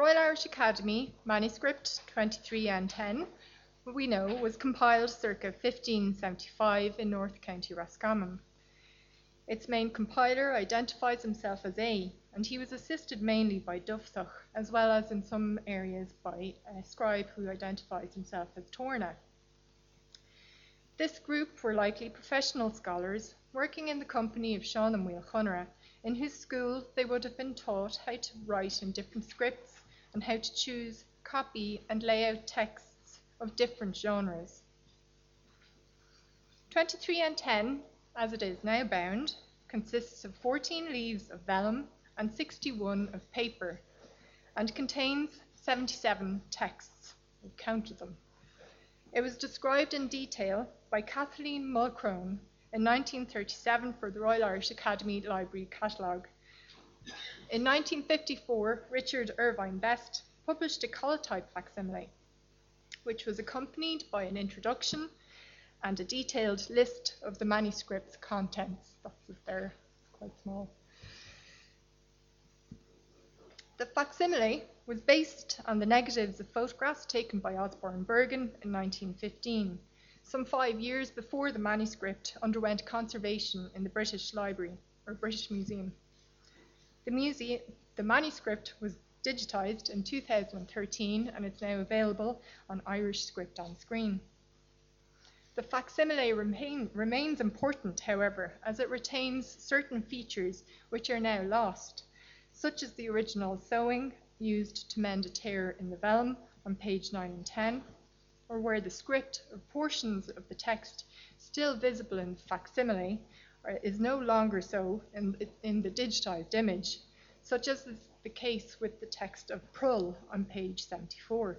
Royal Irish Academy, manuscript 23N10, we know was compiled circa 1575 in North County Roscommon. Its main compiler identifies himself as A, and he was assisted mainly by Dubhthach, as well as in some areas by a scribe who identifies himself as Torna. This group were likely professional scholars, working in the company of Sean and Wilchunra, in whose school they would have been taught how to write in different scripts and how to choose, copy and lay out texts of different genres. 23N10, as it is now bound, consists of 14 leaves of vellum and 61 of paper, and contains 77 texts. We've counted them. It was described in detail by Kathleen Mulchrone in 1937 for the Royal Irish Academy Library Catalogue. In 1954, Richard Irvine Best published a collotype facsimile, which was accompanied by an introduction and a detailed list of the manuscript's contents. That's it there, it's quite small. The facsimile was based on the negatives of photographs taken by Osborne Bergen in 1915, some 5 years before the manuscript underwent conservation in the British Library, or British Museum. The manuscript was digitised in 2013 and it's now available on Irish Script on Screen. The facsimile remains important, however, as it retains certain features which are now lost, such as the original sewing used to mend a tear in the vellum on page 9 and 10, or where the script or portions of the text still visible in the facsimile is no longer so in the digitised image, such as is the case with the text of Prull on page 74.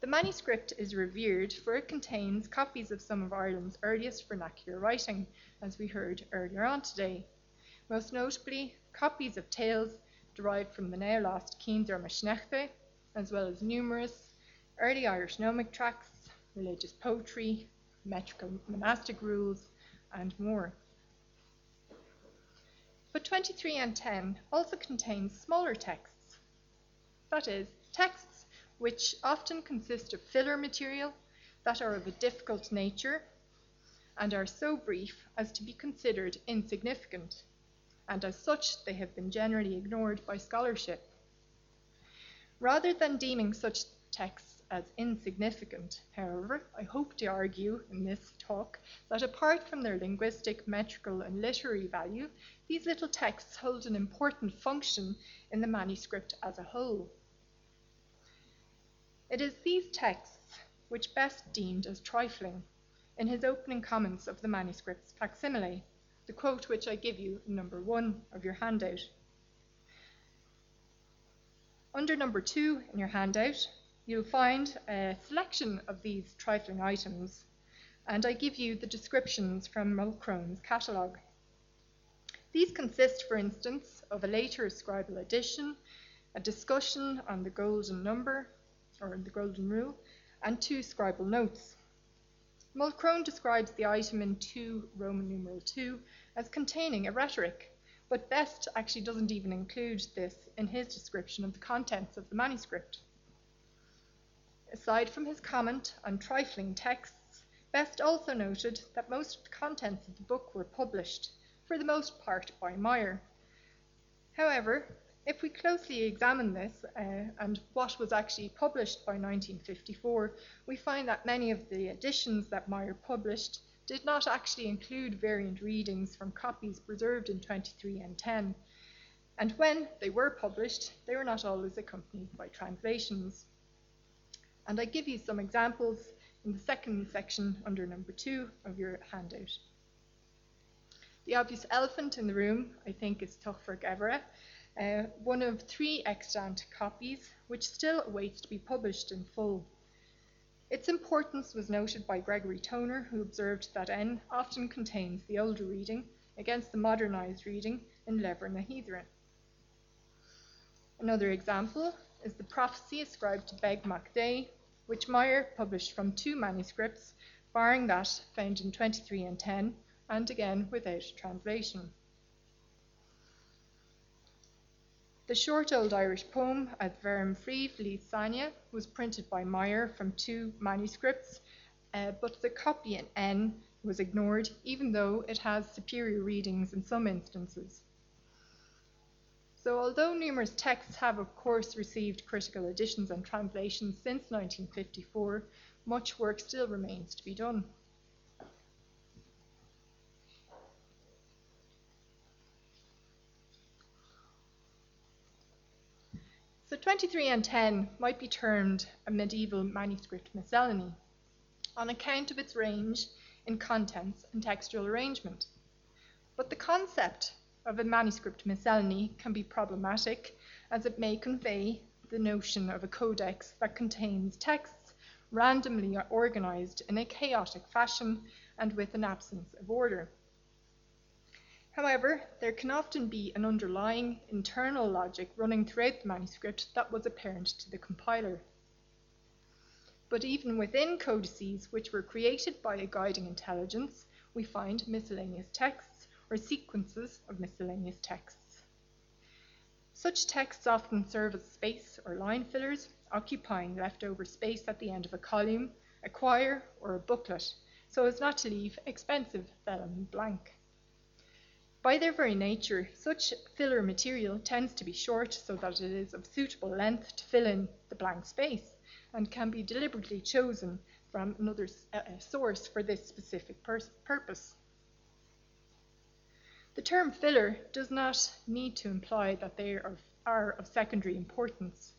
The manuscript is revered for it contains copies of some of Ireland's earliest vernacular writing, as we heard earlier on today. Most notably, copies of tales derived from the now lost Cín Dromma Snechta, as well as numerous early Irish gnomic tracts, religious poetry, metrical monastic rules, and more. But 23N10 also contains smaller texts, that is, texts which often consist of filler material that are of a difficult nature and are so brief as to be considered insignificant, and as such they have been generally ignored by scholarship. Rather than deeming such texts as insignificant, however, I hope to argue in this talk that apart from their linguistic, metrical and literary value, these little texts hold an important function in the manuscript as a whole. It is these texts which Best deemed as trifling in his opening comments of the manuscript's facsimile, the quote which I give you in number 1 of your handout. Under number 2 in your handout, you'll find a selection of these trifling items, and I give you the descriptions from Mulchrone's catalogue. These consist, for instance, of a later scribal edition, a discussion on the golden number, or the golden rule, and 2 scribal notes. Mulchrone describes the item in 2 Roman numeral 2 as containing a rhetoric, but Best actually doesn't even include this in his description of the contents of the manuscript. Aside from his comment on trifling texts, Best also noted that most of the contents of the book were published, for the most part by Meyer. However, if we closely examine this and what was actually published by 1954, we find that many of the editions that Meyer published did not actually include variant readings from copies preserved in 23N10, and when they were published, they were not always accompanied by translations. And I give you some examples in the second section under number 2 of your handout. The obvious elephant in the room, I think, is Tochferk Evra, one of 3 extant copies which still awaits to be published in full. Its importance was noted by Gregory Toner, who observed that N often contains the older reading against the modernised reading in Leverne Hidre. Another example is the prophecy ascribed to Beg Day, which Meyer published from 2 manuscripts, barring that found in 23N10, and again without translation. The short Old Irish poem, Ad Verum Frie Fliesania, was printed by Meyer from two manuscripts, but the copy in N was ignored, even though it has superior readings in some instances. So although numerous texts have of course received critical editions and translations since 1954, much work still remains to be done. So 23 and 10 might be termed a medieval manuscript miscellany, on account of its range in contents and textual arrangement. But the concept of a manuscript miscellany can be problematic, as it may convey the notion of a codex that contains texts randomly organised in a chaotic fashion and with an absence of order. However, there can often be an underlying internal logic running throughout the manuscript that was apparent to the compiler. But even within codices which were created by a guiding intelligence, we find miscellaneous texts or sequences of miscellaneous texts. Such texts often serve as space or line fillers, occupying leftover space at the end of a column, a quire, or a booklet, so as not to leave expensive vellum blank. By their very nature, such filler material tends to be short so that it is of suitable length to fill in the blank space and can be deliberately chosen from another source for this specific purpose. The term filler does not need to imply that they are of secondary importance.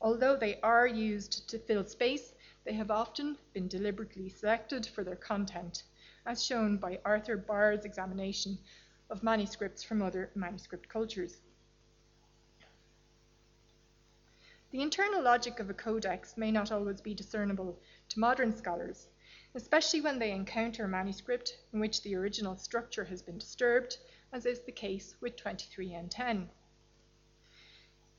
Although they are used to fill space, they have often been deliberately selected for their content, as shown by Arthur Barr's examination of manuscripts from other manuscript cultures. The internal logic of a codex may not always be discernible to modern scholars, especially when they encounter a manuscript in which the original structure has been disturbed, as is the case with 23 and 10.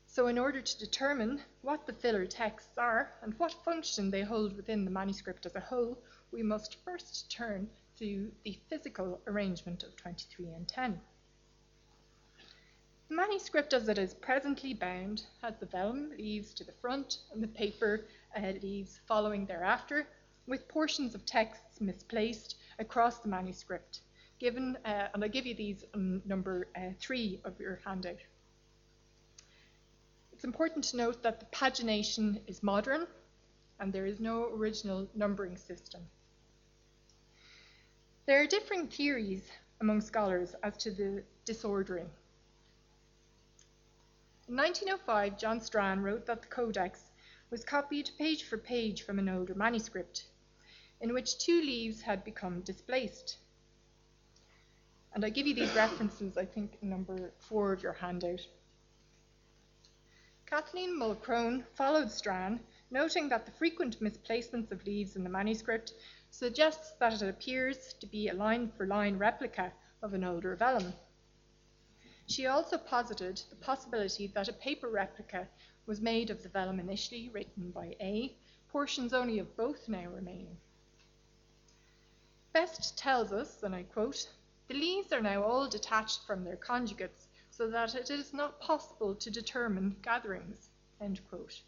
So in order to determine what the filler texts are and what function they hold within the manuscript as a whole, we must first turn to the physical arrangement of 23 and 10. The manuscript as it is presently bound has the vellum leaves to the front and the paper leaves following thereafter, with portions of texts misplaced across the manuscript, given, and I'll give you these on number 3 of your handout. It's important to note that the pagination is modern and there is no original numbering system. There are differing theories among scholars as to the disordering. In 1905, John Strachan wrote that the codex was copied page for page from an older manuscript, in which two leaves had become displaced. And I give you these references, I think, in number 4 of your handout. Kathleen Mulchrone followed Strachan, noting that the frequent misplacements of leaves in the manuscript suggests that it appears to be a line-for-line replica of an older vellum. She also posited the possibility that a paper replica was made of the vellum initially written by A, portions only of both now remaining. Best tells us, and I quote, "The leaves are now all detached from their conjugates so that it is not possible to determine gatherings," end quote.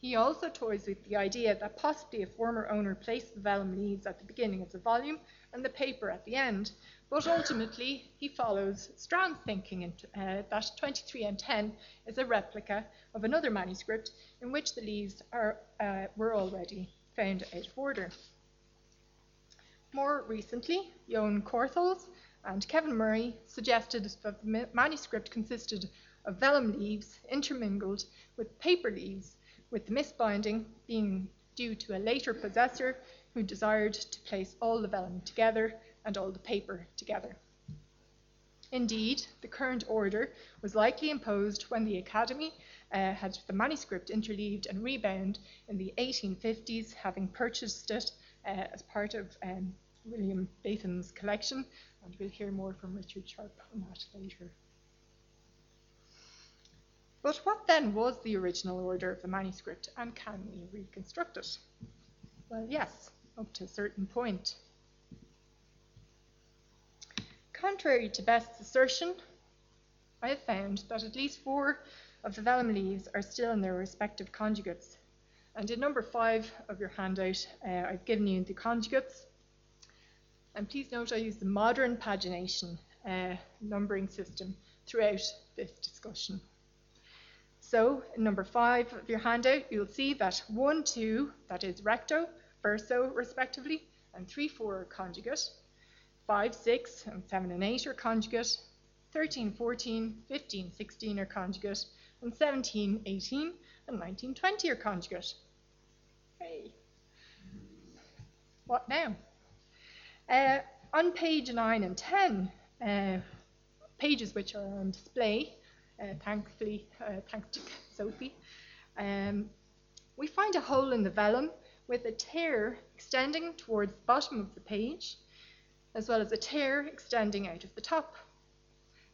He also toys with the idea that possibly a former owner placed the vellum leaves at the beginning of the volume and the paper at the end, but ultimately he follows Strachan's thinking that 23 and 10 is a replica of another manuscript in which the leaves were already found out of order. More recently, Joan Corthels and Kevin Murray suggested that the manuscript consisted of vellum leaves intermingled with paper leaves, with the misbinding being due to a later possessor who desired to place all the vellum together and all the paper together. Indeed, the current order was likely imposed when the Academy had the manuscript interleaved and rebound in the 1850s, having purchased it as part of William Batham's collection, and we'll hear more from Richard Sharpe on that later. But what then was the original order of the manuscript, and can we reconstruct it? Well, yes, up to a certain point. Contrary to Best's assertion, I have found that at least 4 of the vellum leaves are still in their respective conjugates. And in number 5 of your handout, I've given you the conjugates. And please note I use the modern pagination numbering system throughout this discussion. So in number 5 of your handout, you'll see that 1, 2, that is recto, verso respectively, and 3, 4 are conjugate. 5, 6, and 7 and 8 are conjugate. 13, 14, 15, 16 are conjugate, and 17, 18, and 19, 20 are conjugate. Hey, what now? On page 9 and 10, pages which are on display, thankfully, thanks to Sophie, we find a hole in the vellum with a tear extending towards the bottom of the page, as well as a tear extending out of the top.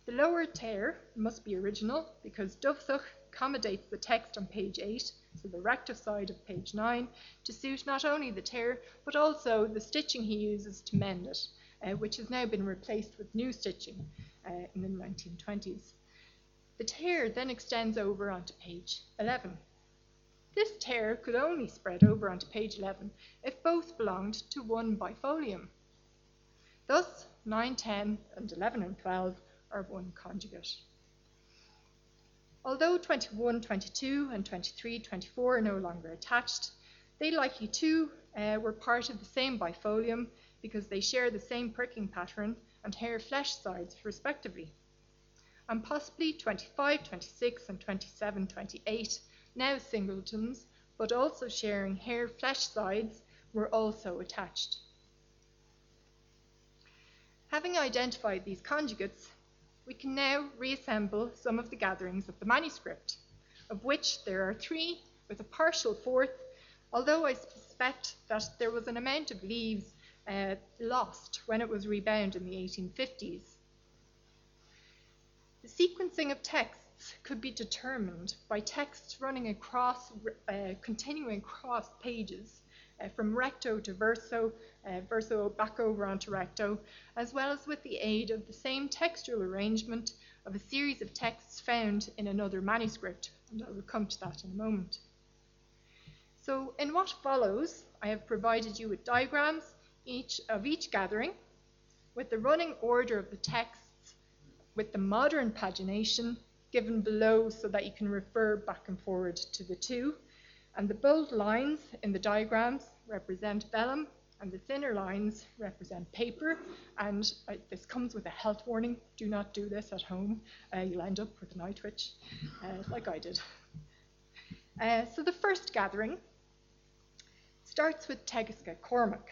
The lower tear must be original because Dubhthach accommodates the text on page 8, so the recto side of page 9, to suit not only the tear but also the stitching he uses to mend it, which has now been replaced with new stitching in the 1920s. The tear then extends over onto page 11. This tear could only spread over onto page 11 if both belonged to one bifolium. Thus, 9, 10, and 11 and 12 are one conjugate. Although 21, 22, and 23, 24 are no longer attached, they, like you two, were part of the same bifolium because they share the same pricking pattern and hair flesh sides respectively. And possibly 25, 26, and 27, 28, now singletons, but also sharing hair flesh sides, were also attached. Having identified these conjugates, we can now reassemble some of the gatherings of the manuscript, of which there are 3 with a partial 4th, although I suspect that there was an amount of leaves lost when it was rebound in the 1850s. The sequencing of texts could be determined by texts running across, continuing across pages, from recto to verso, verso back over onto recto, as well as with the aid of the same textual arrangement of a series of texts found in another manuscript, and I will come to that in a moment. So in what follows, I have provided you with diagrams of each gathering, with the running order of the texts, with the modern pagination given below so that you can refer back and forward to the two, and the bold lines in the diagrams represent vellum, and the thinner lines represent paper. And this comes with a health warning. Do not do this at home. You'll end up with an eye twitch, like I did. So the first gathering starts with Tegasca Cormac,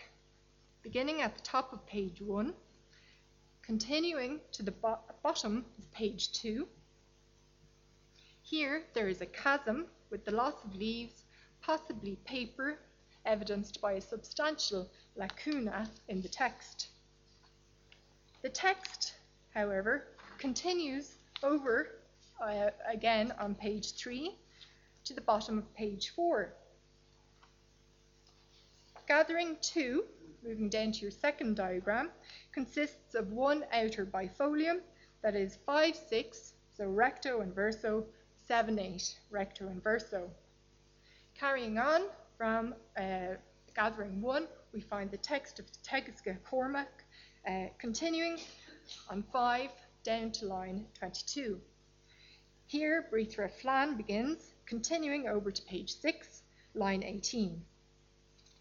beginning at the top of page 1, continuing to the bottom of page 2. Here there is a chasm with the loss of leaves, possibly paper, evidenced by a substantial lacuna in the text. The text, however, continues over again on page 3 to the bottom of page 4. Gathering 2, moving down to your second diagram, consists of one outer bifolium, that is 5, 6, so recto and verso, 7, 8, recto and verso. Carrying on, from gathering 1, we find the text of Tegasca Cormac continuing on 5 down to line 22. Here, Brithra Flan begins, continuing over to page 6, line 18.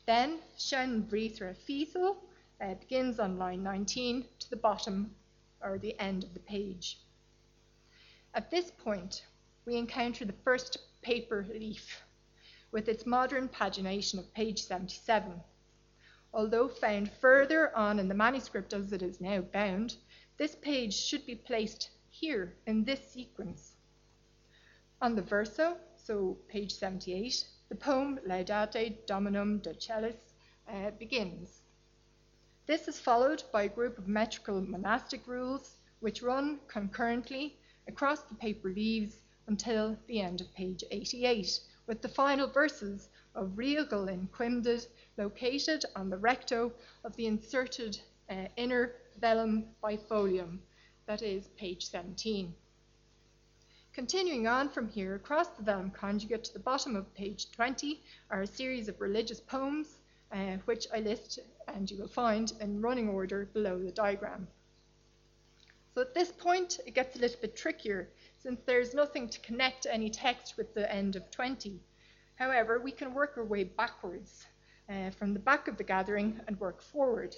Then, Sean Brithra Fiesel begins on line 19 to the bottom or the end of the page. At this point, we encounter the first paper leaf, with its modern pagination of page 77. Although found further on in the manuscript as it is now bound, this page should be placed here in this sequence. On the verso, so page 78, the poem Laudate Dominum Docellis begins. This is followed by a group of metrical monastic rules which run concurrently across the paper leaves until the end of page 88, with the final verses of Riogl in Quimded located on the recto of the inserted inner vellum bifolium, that is page 17. Continuing on from here, across the vowel conjugate to the bottom of page 20 are a series of religious poems, which I list and you will find in running order below the diagram. So at this point, it gets a little bit trickier since there's nothing to connect any text with the end of 20. However, we can work our way backwards from the back of the gathering and work forward.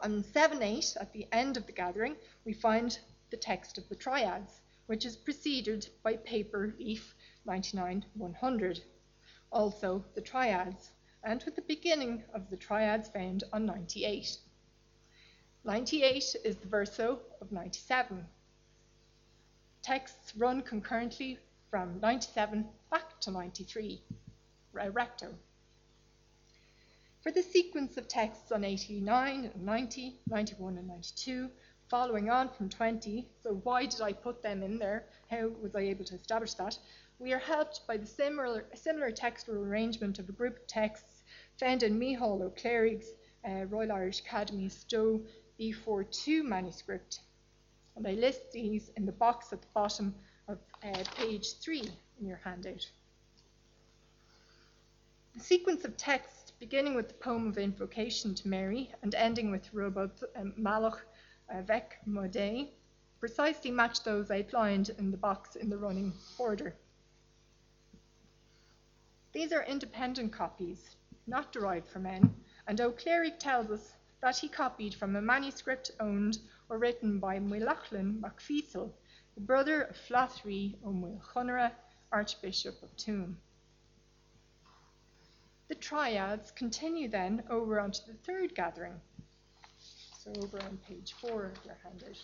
On 7-8, at the end of the gathering, we find the text of the triads, which is preceded by paper leaf 99-100, also the triads, and with the beginning of the triads found on 98. 98 is the verso of 97. Texts run concurrently from 97 back to 93, recto. For the sequence of texts on 89 and 90, 91 and 92, following on from 20, so why did I put them in there? How was I able to establish that? We are helped by the similar textual arrangement of a group of texts found in Míchéal Ó Clérigh's Royal Irish Academy Stowe B42 manuscript. And I list these in the box at the bottom of page 3 in your handout. The sequence of texts, beginning with the poem of invocation to Mary and ending with Rubaiyat Malach Vec Modé, precisely match those outlined in the box in the running order. These are independent copies, not derived from N, and Ó Cléirigh tells us that he copied from a manuscript owned or written by Maoilechlainn Mac an Fhirléinn, the brother of Flaithrí Ó Wilchunra, Archbishop of Tuam. The triads continue then over onto the third gathering, so over on page 4 of your handout,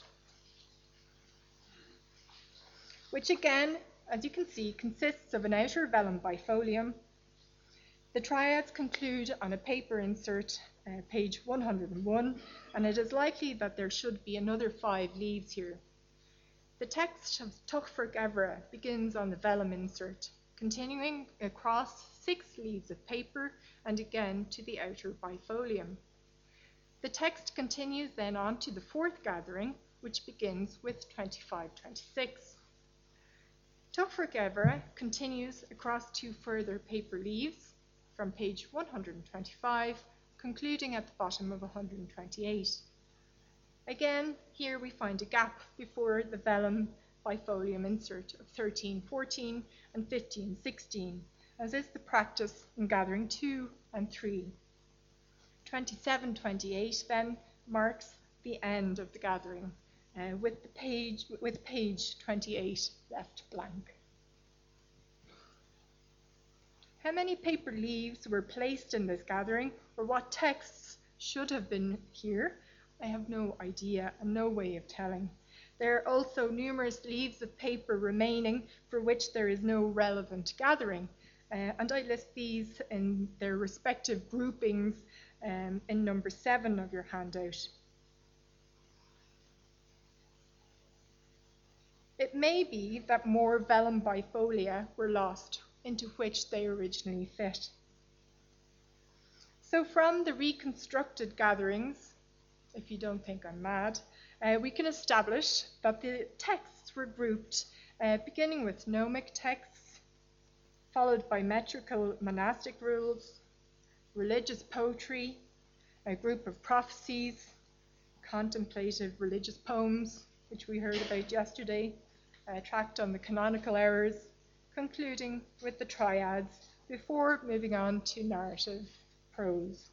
which again, as you can see, consists of an outer vellum bifolium. The triads conclude on a paper insert, page 101, and it is likely that there should be another 5 leaves here. The text of Tochmarc Emire begins on the vellum insert, continuing across 6 leaves of paper and again to the outer bifolium. The text continues then on to the fourth gathering, which begins with 25-26. Tuchferk Evra continues across 2 further paper leaves from page 125, concluding at the bottom of 128. Again, here we find a gap before the vellum bifolium insert of 13-14 and 15-16, as is the practice in gathering 2 and 3. 27-28 then marks the end of the gathering, with page 28 left blank. How many paper leaves were placed in this gathering, or what texts should have been here? I have no idea and no way of telling. There are also numerous leaves of paper remaining for which there is no relevant gathering, and I list these in their respective groupings in number 7 of your handout. It may be that more vellum bifolia were lost, into which they originally fit. So from the reconstructed gatherings, if you don't think I'm mad, we can establish that the texts were grouped, beginning with gnomic texts, followed by metrical monastic rules, religious poetry, a group of prophecies, contemplative religious poems, which we heard about yesterday, a tract on the canonical errors, concluding with the triads before moving on to narrative prose.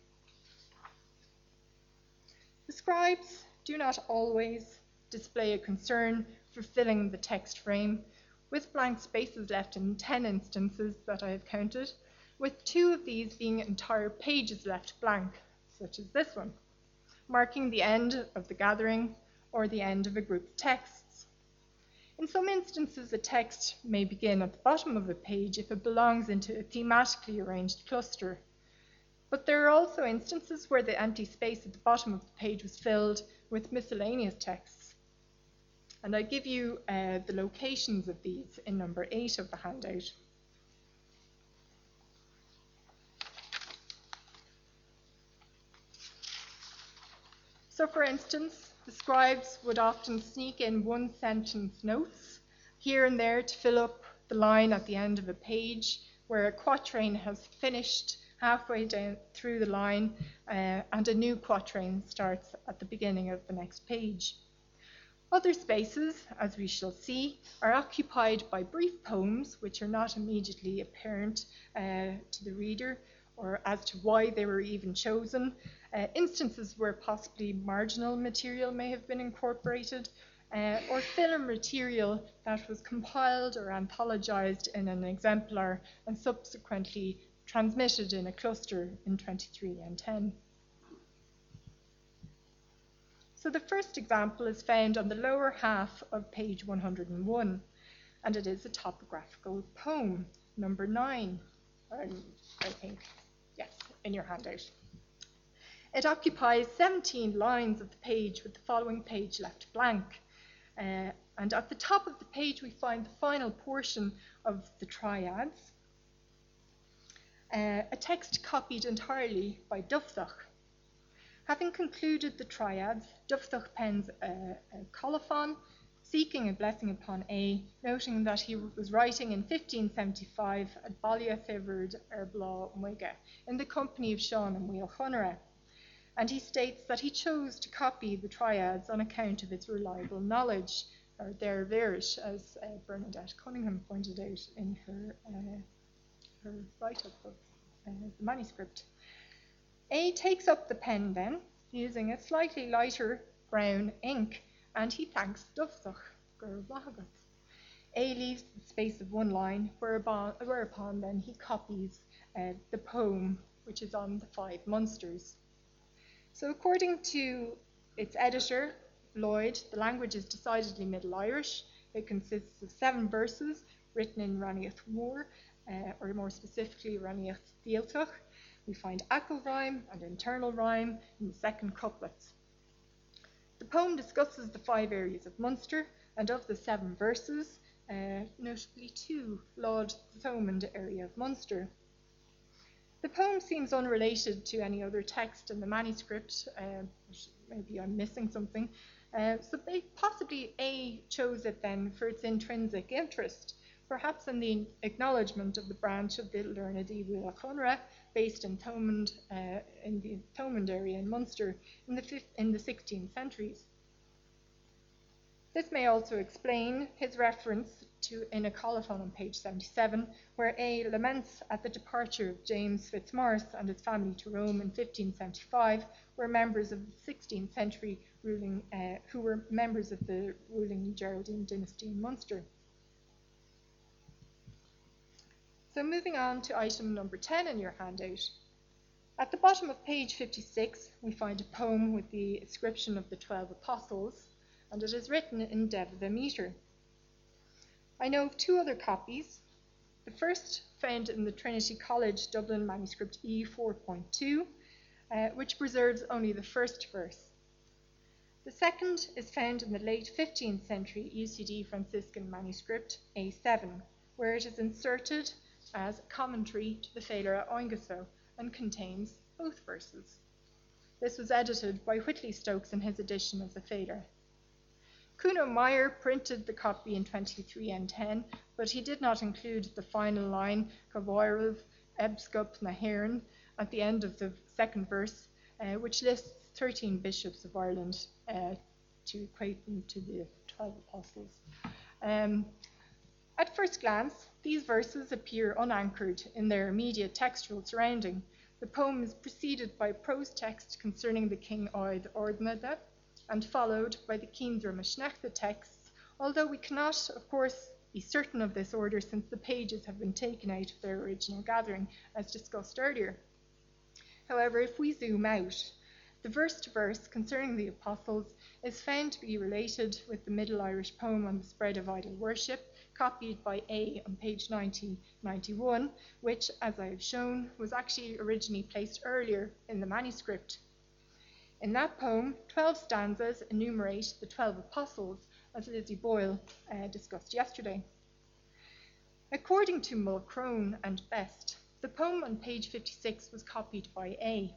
The scribes do not always display a concern for filling the text frame, with blank spaces left in 10 instances that I have counted, with 2 of these being entire pages left blank, such as this one, marking the end of the gathering or the end of a group of texts. In some instances, a text may begin at the bottom of a page if it belongs into a thematically arranged cluster. But there are also instances where the empty space at the bottom of the page was filled with miscellaneous texts. And I give you the locations of these in number 8 of the handout. So for instance, the scribes would often sneak in one-sentence notes here and there to fill up the line at the end of a page where a quatrain has finished halfway down through the line and a new quatrain starts at the beginning of the next page. Other spaces, as we shall see, are occupied by brief poems which are not immediately apparent to the reader or as to why they were even chosen, instances where possibly marginal material may have been incorporated, or film material that was compiled or anthologized in an exemplar and subsequently transmitted in a cluster in 23 and 10. So the first example is found on the lower half of page 101, and it is a topographical poem, number 9, I think, yes, in your handout. It occupies 17 lines of the page with the following page left blank, and at the top of the page we find the final portion of the triads, a text copied entirely by Dubhthach. Having concluded the triads, Dubhthach pens a colophon, seeking a blessing upon A, noting that he was writing in 1575 at Baile Fibard Erblaw Muige, in the company of Sean and Wilchunra, and he states that he chose to copy the triads on account of its reliable knowledge, or their verit, as Bernadette Cunningham pointed out in her write-up of the manuscript. A takes up the pen then, using a slightly lighter brown ink, and he thanks Dubhthach. A leaves the space of one line, whereupon then he copies the poem, which is on the five Munsters. So according to its editor, Lloyd, the language is decidedly Middle Irish. It consists of 7 verses written in Raniocht Mór, or more specifically Raniocht Díoltach. We find acyl rhyme and internal rhyme in the second couplets. The poem discusses the 5 areas of Munster, and of the 7 verses, notably 2 laud the Thomond area of Munster. The poem seems unrelated to any other text in the manuscript, maybe I'm missing something, so possibly A chose it then for its intrinsic interest, perhaps in the acknowledgement of the branch of the Lerne Dí Wilchunra based in Thomond, in the Thomond area in Munster in the 16th centuries. This may also explain his reference to in a colophon on page 77, where A laments at the departure of James Fitzmaurice and his family to Rome in 1575, were members of the 16th century ruling, who were members of the ruling Geraldine dynasty in Munster. So moving on to item number 10 in your handout. At the bottom of page 56, we find a poem with the inscription of the 12 Apostles, and it is written in Dubhthach metre. I know of 2 other copies. The first found in the Trinity College Dublin manuscript E4.2, which preserves only the first verse. The second is found in the late 15th century UCD Franciscan manuscript A7, where it is inserted as a commentary to the Féile Óige and contains both verses. This was edited by Whitley Stokes in his edition of the Féile. Kuno Meyer printed the copy in 23 and 10, but he did not include the final line Cabhairv Ebscup na Héireann at the end of the second verse, which lists 13 bishops of Ireland to equate them to the 12 Apostles. At first glance, these verses appear unanchored in their immediate textual surrounding. The poem is preceded by a prose text concerning the King Oid Ordnada and followed by the Cín Dromma Snechta texts, although we cannot, of course, be certain of this order since the pages have been taken out of their original gathering, as discussed earlier. However, if we zoom out, the verse to verse concerning the Apostles is found to be related with the Middle Irish poem on the spread of idol worship, copied by A on page 90-91, which, as I have shown, was actually originally placed earlier in the manuscript. In that poem, 12 stanzas enumerate the 12 Apostles, as Lizzie Boyle discussed yesterday. According to Mulchrone and Best, the poem on page 56 was copied by A,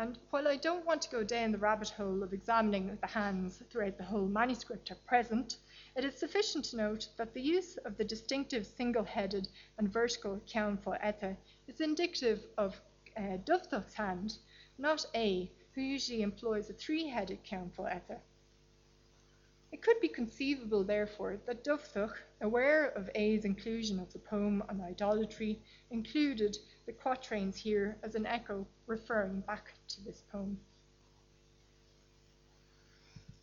And while I don't want to go down the rabbit hole of examining the hands throughout the whole manuscript at present, it is sufficient to note that the use of the distinctive single-headed and vertical ceann fóill éire is indicative of Dubhthach's hand, not A, who usually employs a three-headed ceann fóill éire. It could be conceivable, therefore, that Dubhthach, aware of A's inclusion of the poem on idolatry, included the quatrains here as an echo referring back to this poem.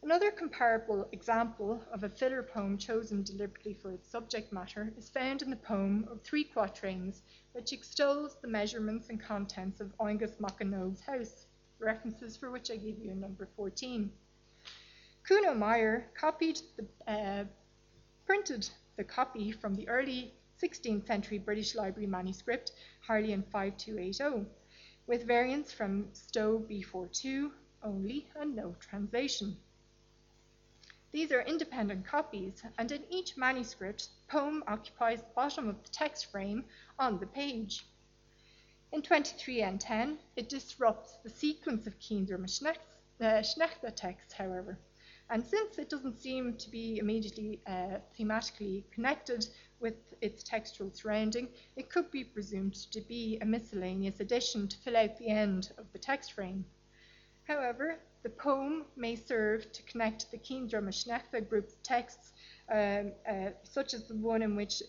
Another comparable example of a filler poem chosen deliberately for its subject matter is found in the poem of three quatrains, which extols the measurements and contents of Oingus Mac an Nóg's house, references for which I give you in number 14. Kuno Meyer printed the copy from the early 16th century British Library manuscript Harleian 5280, with variants from Stowe B42 only and no translation. These are independent copies, and in each manuscript, the poem occupies the bottom of the text frame on the page. In 23n10, it disrupts the sequence of Cín Dromma Snechta text, however. And since it doesn't seem to be immediately thematically connected with its textual surrounding, it could be presumed to be a miscellaneous addition to fill out the end of the text frame. However, the poem may serve to connect the Cín Dromma Snechta group of texts, such as the one in which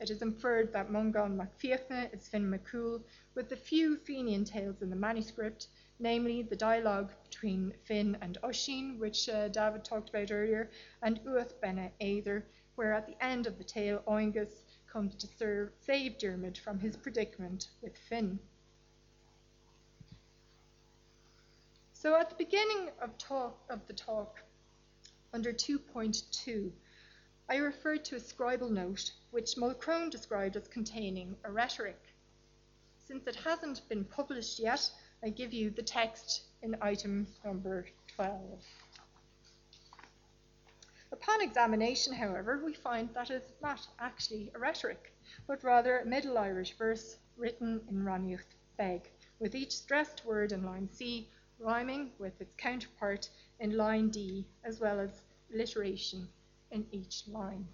it is inferred that Mongan Mac Fhirléinn is Finn MacCool, with the few Fenian tales in the manuscript, namely the dialogue between Finn and Oisín, which David talked about earlier, and Uath Bena Éidir, where at the end of the tale Oingus comes to save Diarmaid from his predicament with Finn. So at the beginning of the talk, under 2.2, I referred to a scribal note, which Mulchrone described as containing a rhetoric. Since it hasn't been published yet, I give you the text in item number 12. Upon examination, however, we find that it is not actually a rhetoric, but rather a Middle Irish verse written in Raineocht Beg, with each stressed word in line C rhyming with its counterpart in line D, as well as alliteration in each line.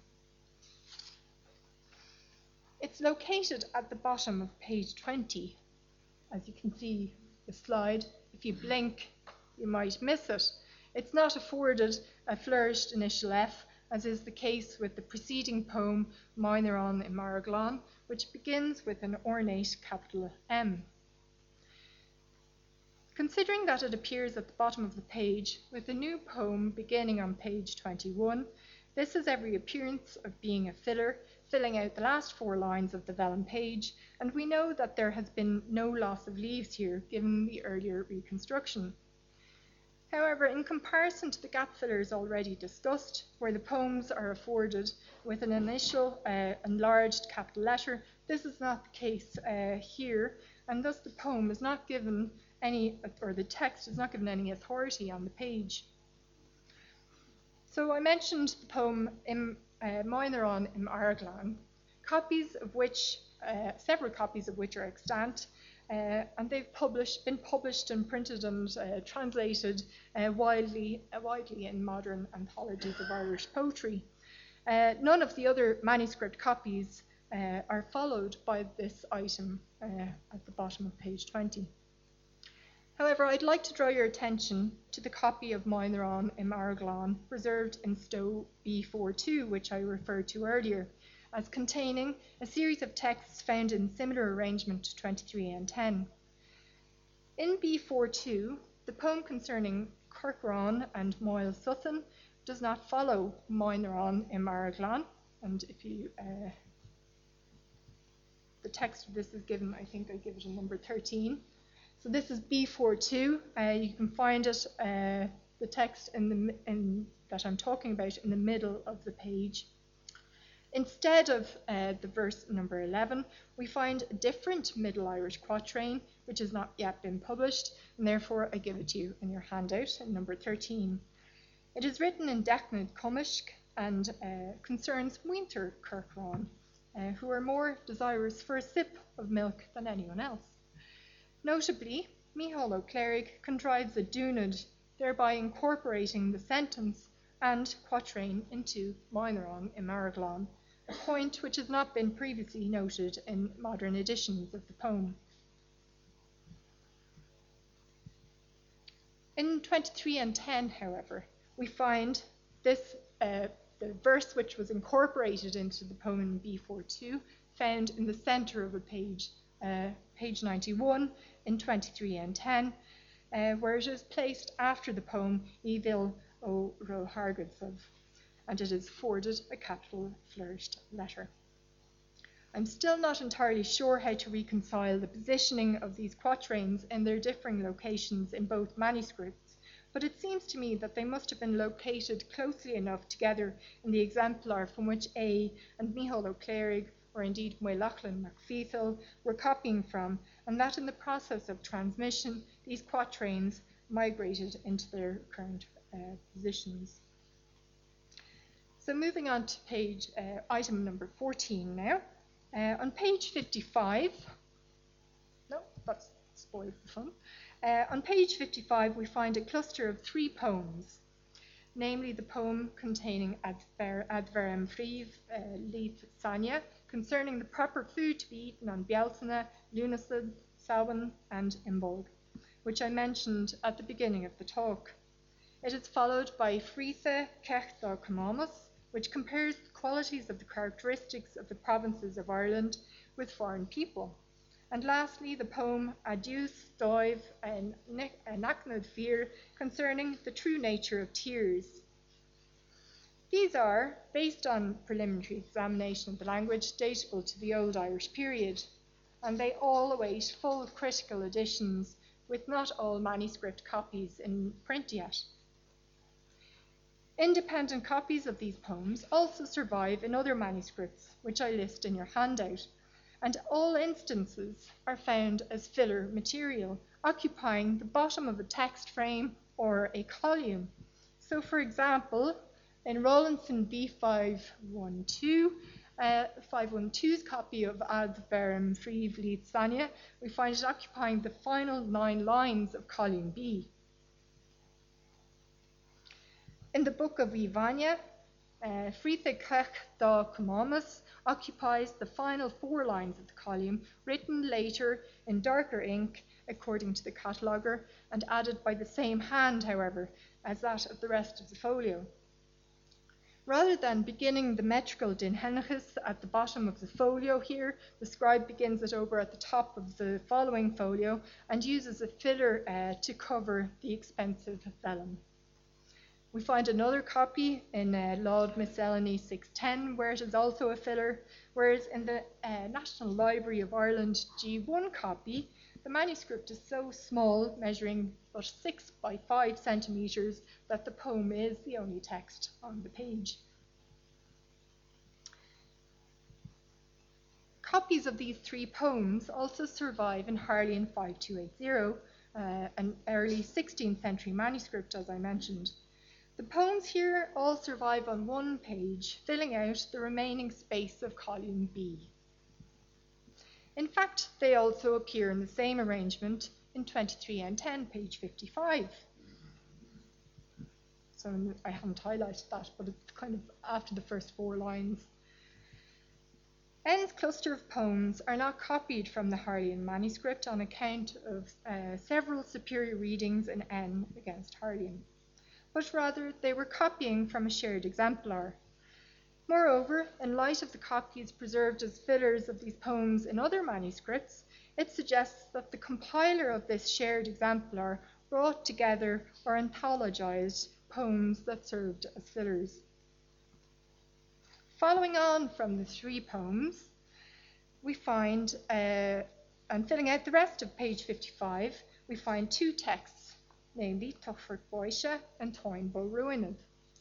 It's located at the bottom of page 20, as you can see the slide. If you blink, you might miss it. It's not afforded a flourished initial F, as is the case with the preceding poem, Mínearán in Maoilechlainn, which begins with an ornate capital M. Considering that it appears at the bottom of the page, with a new poem beginning on page 21, this has every appearance of being a filler, filling out the last four lines of the vellum page, and we know that there has been no loss of leaves here, given the earlier reconstruction. However, in comparison to the gap fillers already discussed, where the poems are afforded with an initial enlarged capital letter, this is not the case here, and thus the poem is not given any, or the text is not given any authority on the page. So I mentioned the poem Mínearán in Maoilechlainn, several copies of which are extant, and they've been published and printed and translated widely in modern anthologies of Irish poetry. None of the other manuscript copies are followed by this item at the bottom of page 20. However, I'd like to draw your attention to the copy of Mínearán in Maoilechlainn preserved in Stowe B42, which I referred to earlier, as containing a series of texts found in similar arrangement to 23n10. In B42, the poem concerning Corcrán and Moyle Suthan does not follow Mínearán in Maoilechlainn, and if you the text of this is given, I think I give it a number 13. So this is B42. You can find it, the text that I'm talking about, in the middle of the page. Instead of the verse number 11, we find a different Middle Irish quatrain, which has not yet been published, and therefore I give it to you in your handout, in number 13. It is written in Deicnead Cumaisc and concerns Muintir Corcrán, who are more desirous for a sip of milk than anyone else. Notably, Míchéal Ó Cléirigh contrives a dúnad, thereby incorporating the sentence and quatrain into Maoilechlainn Mac, a point which has not been previously noted in modern editions of the poem. In 23 and 10, however, we find this the verse which was incorporated into the poem in B42, found in the centre of a page, page 91 in 23 and 10, where it is placed after the poem Míchéal Ó Cléirigh, and it is forwarded a capital flourished letter. I'm still not entirely sure how to reconcile the positioning of these quatrains in their differing locations in both manuscripts, but it seems to me that they must have been located closely enough together in the exemplar from which A and Míchéal Ó Cléirigh, or indeed Maoilechlainn Mac Fhirléinn, were copying from, and that in the process of transmission, these quatrains migrated into their current positions. So moving on to page item number 14 now. On page 55, no, that spoils the fun. On page 55, we find a cluster of three poems, namely the poem containing Ad Verum Frie Fliesania, concerning the proper food to be eaten on Bealtaine, Lunasan, Samhain, and Imbolg, which I mentioned at the beginning of the talk. It is followed by Frise Ceacht Commamos, which compares the qualities of the characteristics of the provinces of Ireland with foreign people. And lastly, the poem Adieu, Stoibh, and Nachnod Fir, concerning the true nature of tears. These are, based on preliminary examination of the language, datable to the Old Irish period, and they all await full critical editions, with not all manuscript copies in print yet. Independent copies of these poems also survive in other manuscripts, which I list in your handout, and all instances are found as filler material, occupying the bottom of a text frame or a column. So, for example, in Rawlinson B512, 512's copy of Ad Verum Frie Fliesania, we find it occupying the final 9 lines of column B. In the Book of Ivania, Frise Ceacht Commamos occupies the final 4 lines of the column, written later in darker ink, according to the cataloguer, and added by the same hand, however, as that of the rest of the folio. Rather than beginning the metrical Dinhenachus at the bottom of the folio here, the scribe begins it over at the top of the following folio and uses a filler to cover the expensive vellum. We find another copy in Laud Miscellany 610, where it is also a filler, whereas in the National Library of Ireland G1 copy, the manuscript is so small, measuring but 6 by 5 centimetres, that the poem is the only text on the page. Copies of these 3 poems also survive in Harleian 5280, an early 16th century manuscript, as I mentioned. The poems here all survive on 1 page, filling out the remaining space of column B. In fact, they also appear in the same arrangement in 23 and 10, page 55. So I haven't highlighted that, but it's kind of after the first 4 lines. N's cluster of poems are not copied from the Harleian manuscript on account of several superior readings in N against Harleian, but rather they were copying from a shared exemplar. Moreover, in light of the copies preserved as fillers of these poems in other manuscripts, it suggests that the compiler of this shared exemplar brought together or anthologized poems that served as fillers. Following on from the 3 poems, we find, and filling out the rest of page 55, we find 2 texts, namely Tuchferk Evra and Toinn Bó Ruaidhneamh,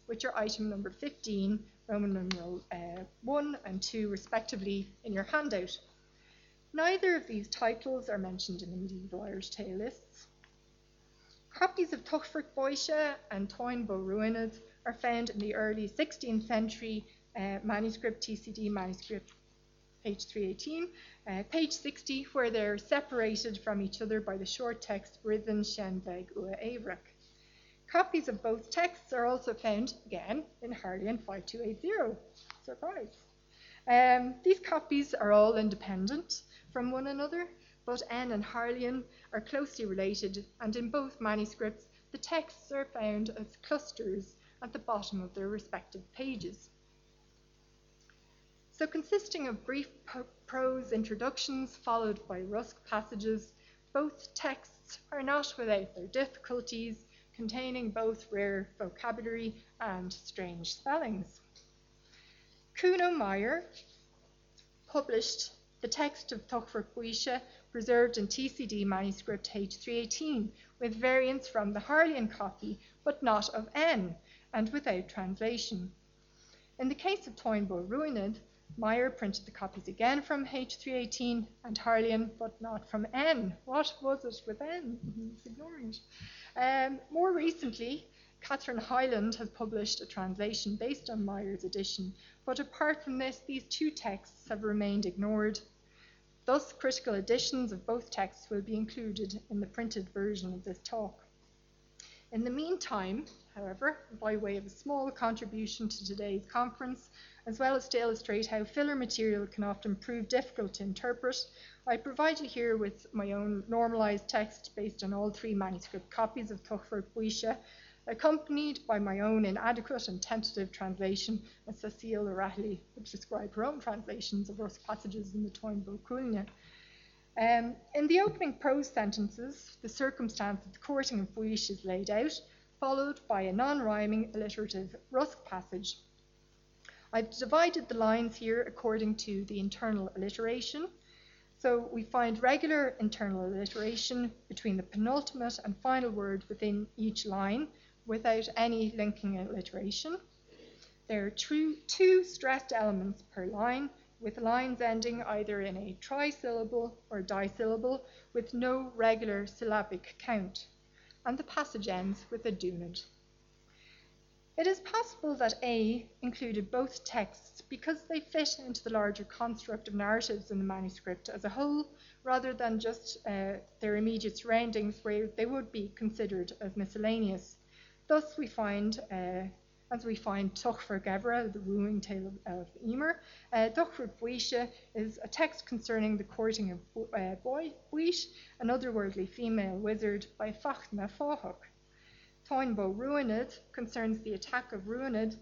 which are item number 15, Roman numeral 1 and 2 respectively in your handout. Neither of these titles are mentioned in the medieval Irish tale lists. Copies of Tuchferk Evra and Toinn Bó Ruaidhneamh are found in the early 16th century manuscript TCD manuscript page 318, page 60, where they're separated from each other by the short text Rizin Shen Beg Ua Éireach. Copies of both texts are also found, again, in Harleian 5280. Surprise! These copies are all independent from one another, but N and Harleian are closely related, and in both manuscripts, the texts are found as clusters at the bottom of their respective pages. So, consisting of brief prose introductions followed by rusk passages, both texts are not without their difficulties, containing both rare vocabulary and strange spellings. Kuno Meyer published the text of Tochmarc preserved in TCD manuscript H318 with variants from the Harleian copy, but not of N, and without translation. In the case of Toynbee Ruined, Meyer printed the copies again from H318 and Harleian, but not from N. What was it with N? It's ignoring it. More recently, Catherine Highland has published a translation based on Meyer's edition, but apart from this, these two texts have remained ignored. Thus, critical editions of both texts will be included in the printed version of this talk. In the meantime, however, by way of a small contribution to today's conference, as well as to illustrate how filler material can often prove difficult to interpret, I provide you here with my own normalised text based on all three manuscript copies of Tuchferk Evra, accompanied by my own inadequate and tentative translation, as Cecile O'Rahilly would describe her own translations of Rusk passages in the Toynbee Cúilge. In the opening prose sentences, the circumstance of the courting of Bhuaich is laid out, followed by a non-rhyming alliterative Rusk passage. I've divided the lines here according to the internal alliteration. So we find regular internal alliteration between the penultimate and final word within each line, without any linking alliteration. There are two stressed elements per line, with lines ending either in a trisyllable or disyllable, with no regular syllabic count. And the passage ends with a dúnad. It is possible that A included both texts because they fit into the larger construct of narratives in the manuscript as a whole, rather than just their immediate surroundings where they would be considered as miscellaneous. Thus we find, as we find Tochferk Evra, the wooing tale of Emer, Tochferk Bhuaich is a text concerning the courting of Bhuaich, an otherworldly female wizard, by Fáchtna Fóthach. Toynbee Ruined concerns the attack of Ruined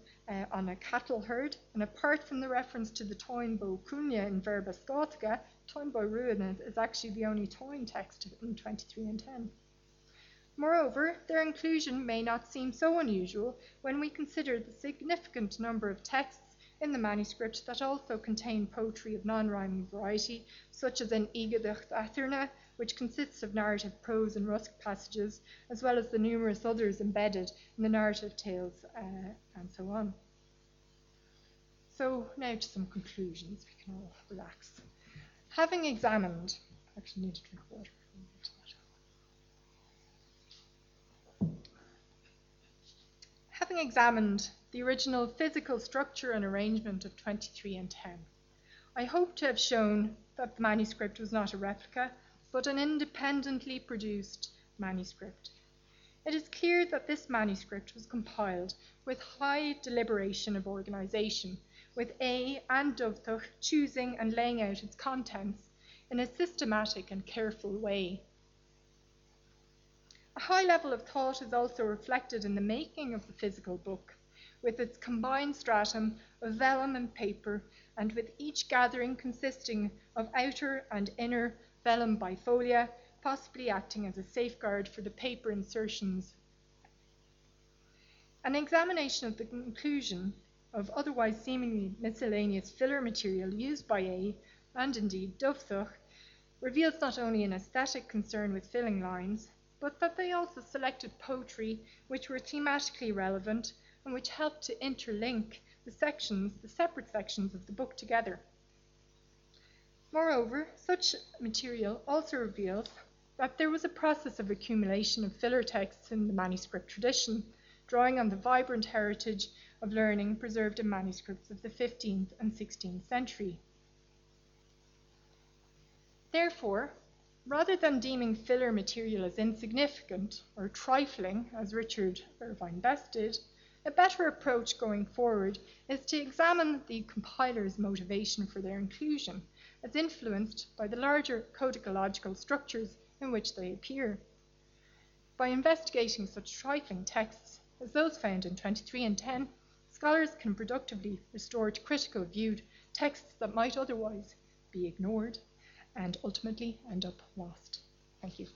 on a cattle herd, and apart from the reference to the Toynbee Cúilge in Verba Scótacha, Toynbee Ruined is actually the only Toyn text in 23 and 10. Moreover, their inclusion may not seem so unusual when we consider the significant number of texts in the manuscript that also contain poetry of non-rhyming variety, such as in Ígeadacht Atharna, which consists of narrative prose and rusk passages, as well as the numerous others embedded in the narrative tales and so on. So now to some conclusions, we can all relax. Having examined, I actually need to drink water. Having examined the original physical structure and arrangement of 23 and 10, I hope to have shown that the manuscript was not a replica, but an independently produced manuscript. It is clear that this manuscript was compiled with high deliberation of organisation, with A and Dubhthach choosing and laying out its contents in a systematic and careful way. A high level of thought is also reflected in the making of the physical book, with its combined stratum of vellum and paper, and with each gathering consisting of outer and inner vellum bifolia, possibly acting as a safeguard for the paper insertions. An examination of the inclusion of otherwise seemingly miscellaneous filler material used by A, and indeed Dubhthach, reveals not only an aesthetic concern with filling lines, but that they also selected poetry which were thematically relevant and which helped to interlink the separate sections of the book together. Moreover, such material also reveals that there was a process of accumulation of filler texts in the manuscript tradition, drawing on the vibrant heritage of learning preserved in manuscripts of the 15th and 16th century. Therefore, rather than deeming filler material as insignificant or trifling, as Richard Irvine Best did, a better approach going forward is to examine the compilers' motivation for their inclusion as influenced by the larger codicological structures in which they appear. By investigating such trifling texts as those found in 23 and 10, scholars can productively restore to critical view texts that might otherwise be ignored and ultimately end up lost. Thank you.